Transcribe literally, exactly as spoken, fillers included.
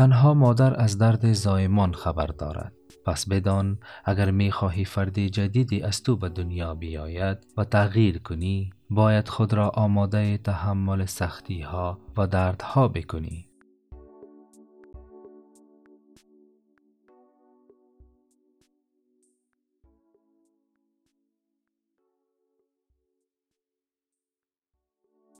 تنها مادر از درد زایمان خبر دارد. پس بدان اگر می خواهی فرد جدیدی از تو به دنیا بیاید و تغییر کنی، باید خود را آماده تحمل سختی ها و دردها بکنی.